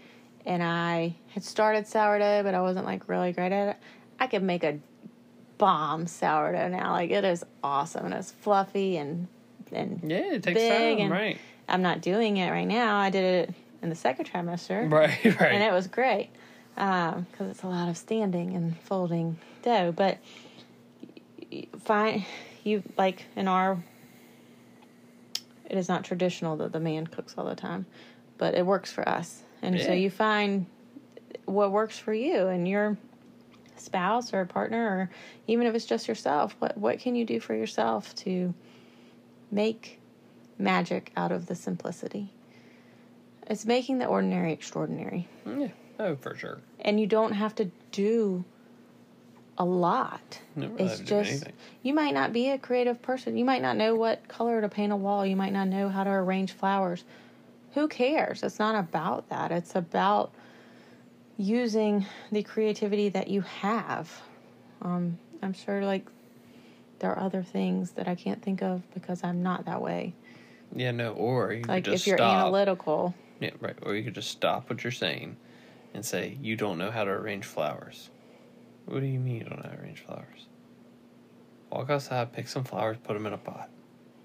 And I had started sourdough, but I wasn't, like, really great at it. I could make a bomb sourdough now. Like, it is awesome. And it's fluffy and yeah, it takes big time, right. I'm not doing it right now. I did it in the second trimester. Right. And it was great. Because it's a lot of standing and folding dough. But it is not traditional that the man cooks all the time. But it works for us. And so you find what works for you and your spouse or partner, or even if it's just yourself, what can you do for yourself to make magic out of the simplicity? It's making the ordinary extraordinary. Yeah. Oh, for sure. And you don't have to do a lot. No, it's just, you might not be a creative person. You might not know what color to paint a wall. You might not know how to arrange flowers. Who cares? It's not about that. It's about using the creativity that you have. I'm sure, like, there are other things that I can't think of because I'm not that way. Yeah, no, or you could just stop. Like, if you're analytical. Yeah, right. Or you could just stop what you're saying and say, you don't know how to arrange flowers. What do you mean you don't know how to arrange flowers? Walk outside, pick some flowers, put them in a pot.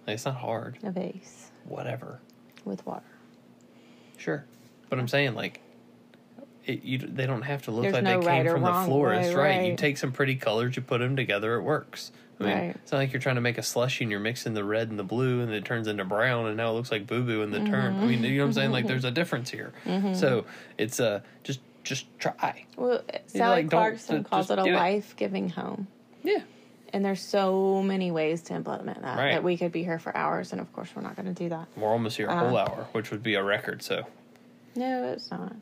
Like, it's not hard. A vase. Whatever. With water. Sure. But I'm saying, like, they don't have to look There's like no they came right from the florist. Right. You take some pretty colors, you put them together, it works. I mean, right. It's not like you're trying to make a slushie and you're mixing the red and the blue and it turns into brown and now it looks like boo-boo in the turn. I mean, you know what I'm saying? Like, there's a difference here. So it's just try. Well, Sally Clarkson calls it a life-giving home. Yeah. And there's so many ways to implement that, right, that we could be here for hours, and of course we're not going to do that. We're almost here a whole hour, which would be a record, so. No, it's not.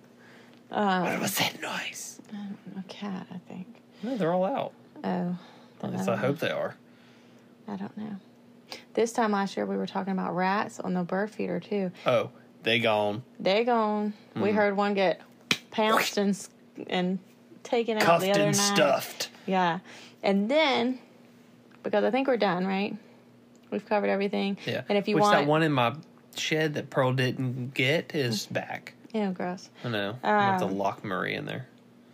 What was that noise? I don't know, a cat, I think. No, they're all out. Oh. At least I hope they are. I don't know. This time last year we were talking about rats on the bird feeder, too. Oh, they gone. They gone. Mm. We heard one get pounced and taken out the other night. Cuffed and stuffed. Yeah. And then, because I think we're done, right? We've covered everything. Yeah. And if you want... that one in my shed that Pearl didn't get is back. Yeah, gross. I know. I'm going to have to lock Marie in there.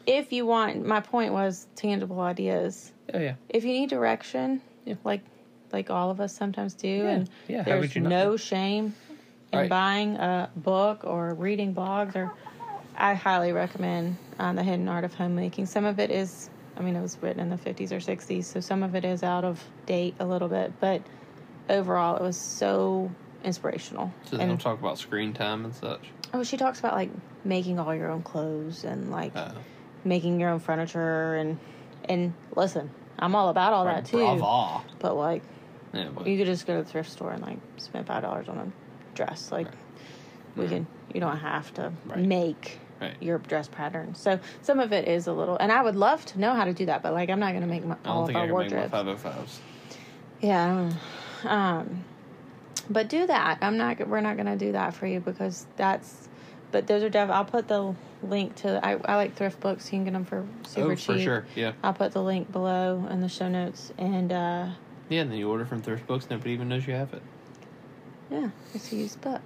If you want... My point was tangible ideas. Oh, yeah. If you need direction, like all of us sometimes do, and there's no shame in buying a book or reading blogs, or I highly recommend The Hidden Art of Homemaking. Some of it is... I mean, it was written in the 50s or 60s, so some of it is out of date a little bit. But overall, it was so inspirational. So they don't talk about screen time and such? Oh, she talks about, like, making all your own clothes and, like, making your own furniture. And listen, I'm all about all that, too. Bravo. But, like, you could just go to the thrift store and, like, spend $5 on a dress. Like, you don't have to make... Right. Your dress pattern. So some of it is a little, and I would love to know how to do that, but like I'm not going to make all of our wardrobes. I don't think I can make my 505s. Yeah, but do that. I'm not. We're not going to do that for you because that's. But those are I'll put the link to. I like thrift books. You can get them for super cheap. Oh, for sure. Yeah. I'll put the link below in the show notes, and. Yeah, and then you order from thrift books. Nobody even knows you have it. Yeah, it's a used book.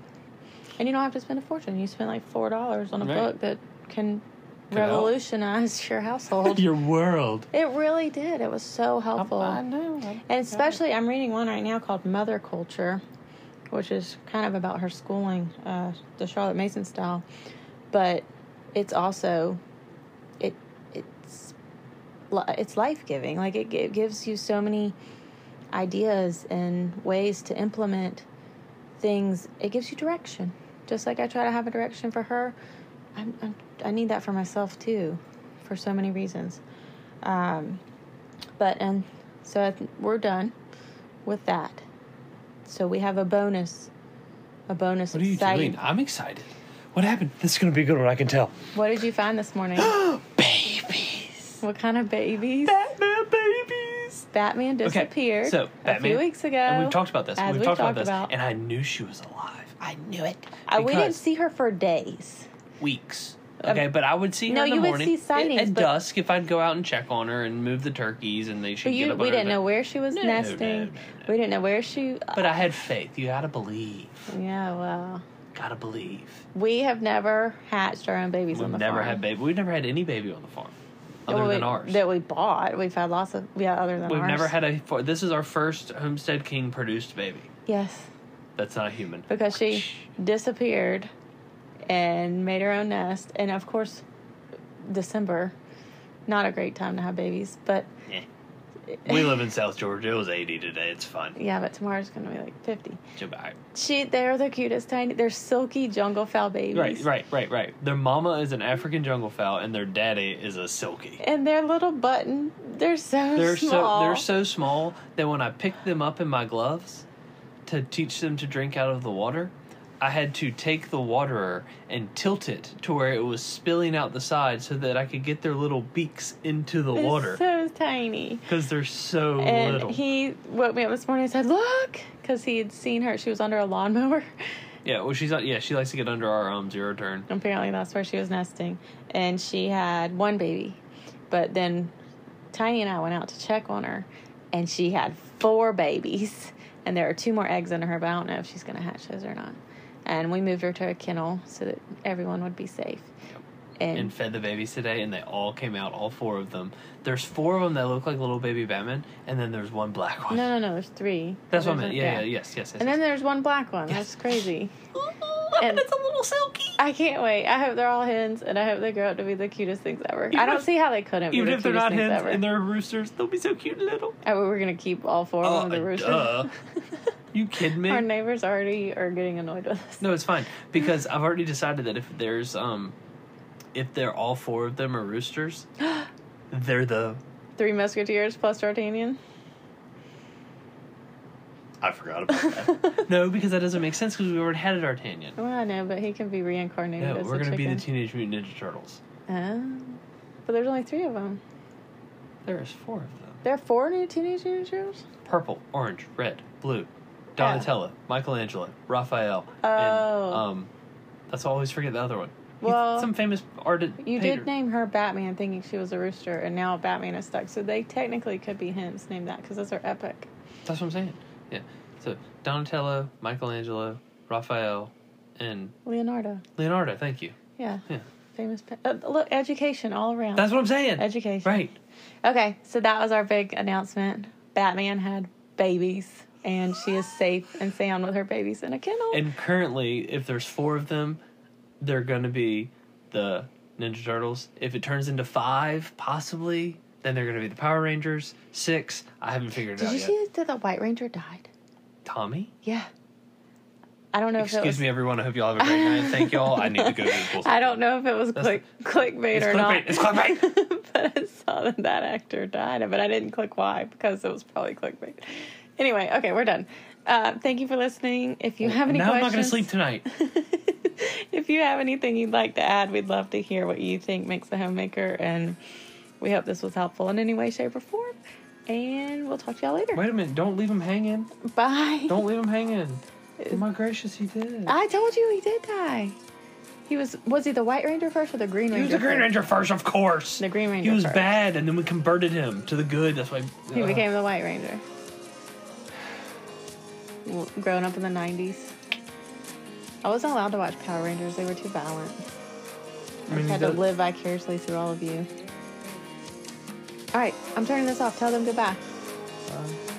And you don't have to spend a fortune. You spend like $4 on a book that can revolutionize your household. Your world. It really did. It was so helpful. I know. And especially, I'm reading one right now called Mother Culture, which is kind of about her schooling, the Charlotte Mason style. But it's also, it's life-giving. Like, it gives you so many ideas and ways to implement things. It gives you direction. Just like I try to have a direction for her, I need that for myself too, for so many reasons. We're done with that. So we have a bonus. What are you doing? I'm excited. What happened? This is going to be a good one, I can tell. What did you find this morning? Babies. What kind of babies? Batman babies. Batman disappeared a few weeks ago. And we've talked about this. And I knew she was alive. I knew it. We didn't see her for days. Weeks. Okay, but I would see her in the morning. You would see sightings. At dusk, if I'd go out and check on her and move the turkeys and they should get up. We didn't know where she was nesting. No. We didn't know where she... But I had faith. You gotta believe. Yeah, well... Gotta believe. We have never hatched our own babies on the farm. We've never had any baby on the farm. Other than ours. That we bought. We've had lots of... Yeah, other than ours. We've never had a... This is our first Homestead King produced baby. Yes. That's not a human. Because she disappeared and made her own nest. And, of course, December, not a great time to have babies. But we live in South Georgia. It was 80 today. It's fun. Yeah, but tomorrow's going to be like 50. They're the cutest tiny. They're silky jungle fowl babies. Right. Their mama is an African jungle fowl, and their daddy is a silky. And their little button, they're small. They're so small that when I pick them up in my gloves... to teach them to drink out of the water, I had to take the waterer and tilt it to where it was spilling out the side so that I could get their little beaks into the water. They're so tiny. Because they're so little. And he woke me up this morning and said, look, because he had seen her. She was under a lawnmower. Yeah, well, she likes to get under our arms, zero turn. Apparently that's where she was nesting. And she had one baby. But then Tiny and I went out to check on her, and she had 4 babies. And there are 2 more eggs under her, but I don't know if she's going to hatch those or not. And we moved her to a kennel so that everyone would be safe. Yep. And fed the babies today, and they all came out, all 4 of them. There's 4 of them that look like little baby Batman, and then there's one black one. No, there's 3. That's what I meant. Yeah. And then there's one black one. Yes. That's crazy. And it's a little silky. I can't wait. I hope they're all hens, and I hope they grow up to be the cutest things ever. Even I don't see how they couldn't. Even be the if they're not hens ever. And they're roosters, they'll be so cute and little. Oh, we're gonna keep all 4 of them. The roosters. You kidding me? Our neighbors already are getting annoyed with us. No, it's fine because I've already decided that if they're all 4 of them are roosters, they're the 3 Musketeers plus D'Artagnan. I forgot about that. No, because that doesn't make sense because we already had a D'Artagnan. Well, I know, but he can be reincarnated as a chicken. No, we're going to be the Teenage Mutant Ninja Turtles. But there's only 3 of them. There's 4 of them. There are 4 new Teenage Mutant Ninja Turtles? Purple, orange, red, blue, Donatello, Michelangelo, Raphael, and that's why I always forget the other one. Well, some famous artist. You did name her Batman thinking she was a rooster, and now Batman is stuck. So they technically could be hens named that because those are epic. That's what I'm saying. Yeah, so Donatello, Michelangelo, Raphael, and... Leonardo, thank you. Yeah. Famous... look, education all around. That's what I'm saying. Education. Right. Okay, so that was our big announcement. Batman had babies, and she is safe and sound with her babies in a kennel. And currently, if there's 4 of them, they're going to be the Ninja Turtles. If it turns into 5, possibly... Then they're going to be the Power Rangers. 6, I haven't figured it out yet. Did you see that the White Ranger died? Tommy? Yeah. I don't know if it was... Excuse me, everyone. I hope y'all have a great night. Thank y'all. I need to go to the pool. I don't know if it was clickbait or not. It's clickbait. But I saw that actor died. But I didn't click why because it was probably clickbait. Anyway, okay, we're done. Thank you for listening. If you have any questions... Now I'm not going to sleep tonight. If you have anything you'd like to add, we'd love to hear what you think makes a homemaker and... We hope this was helpful in any way, shape, or form. And we'll talk to y'all later. Wait a minute. Don't leave him hanging. Bye. Don't leave him hanging. Oh, my gracious, he did. I told you he did die. He was he the White Ranger first or the Green Ranger? He was the Green Ranger first, of course. The Green Ranger first. He was bad, and then we converted him to the good. That's why... He became the White Ranger. Well, growing up in the 90s. I wasn't allowed to watch Power Rangers. They were too violent. I had to live vicariously through all of you. All right, I'm turning this off. Tell them goodbye. Bye.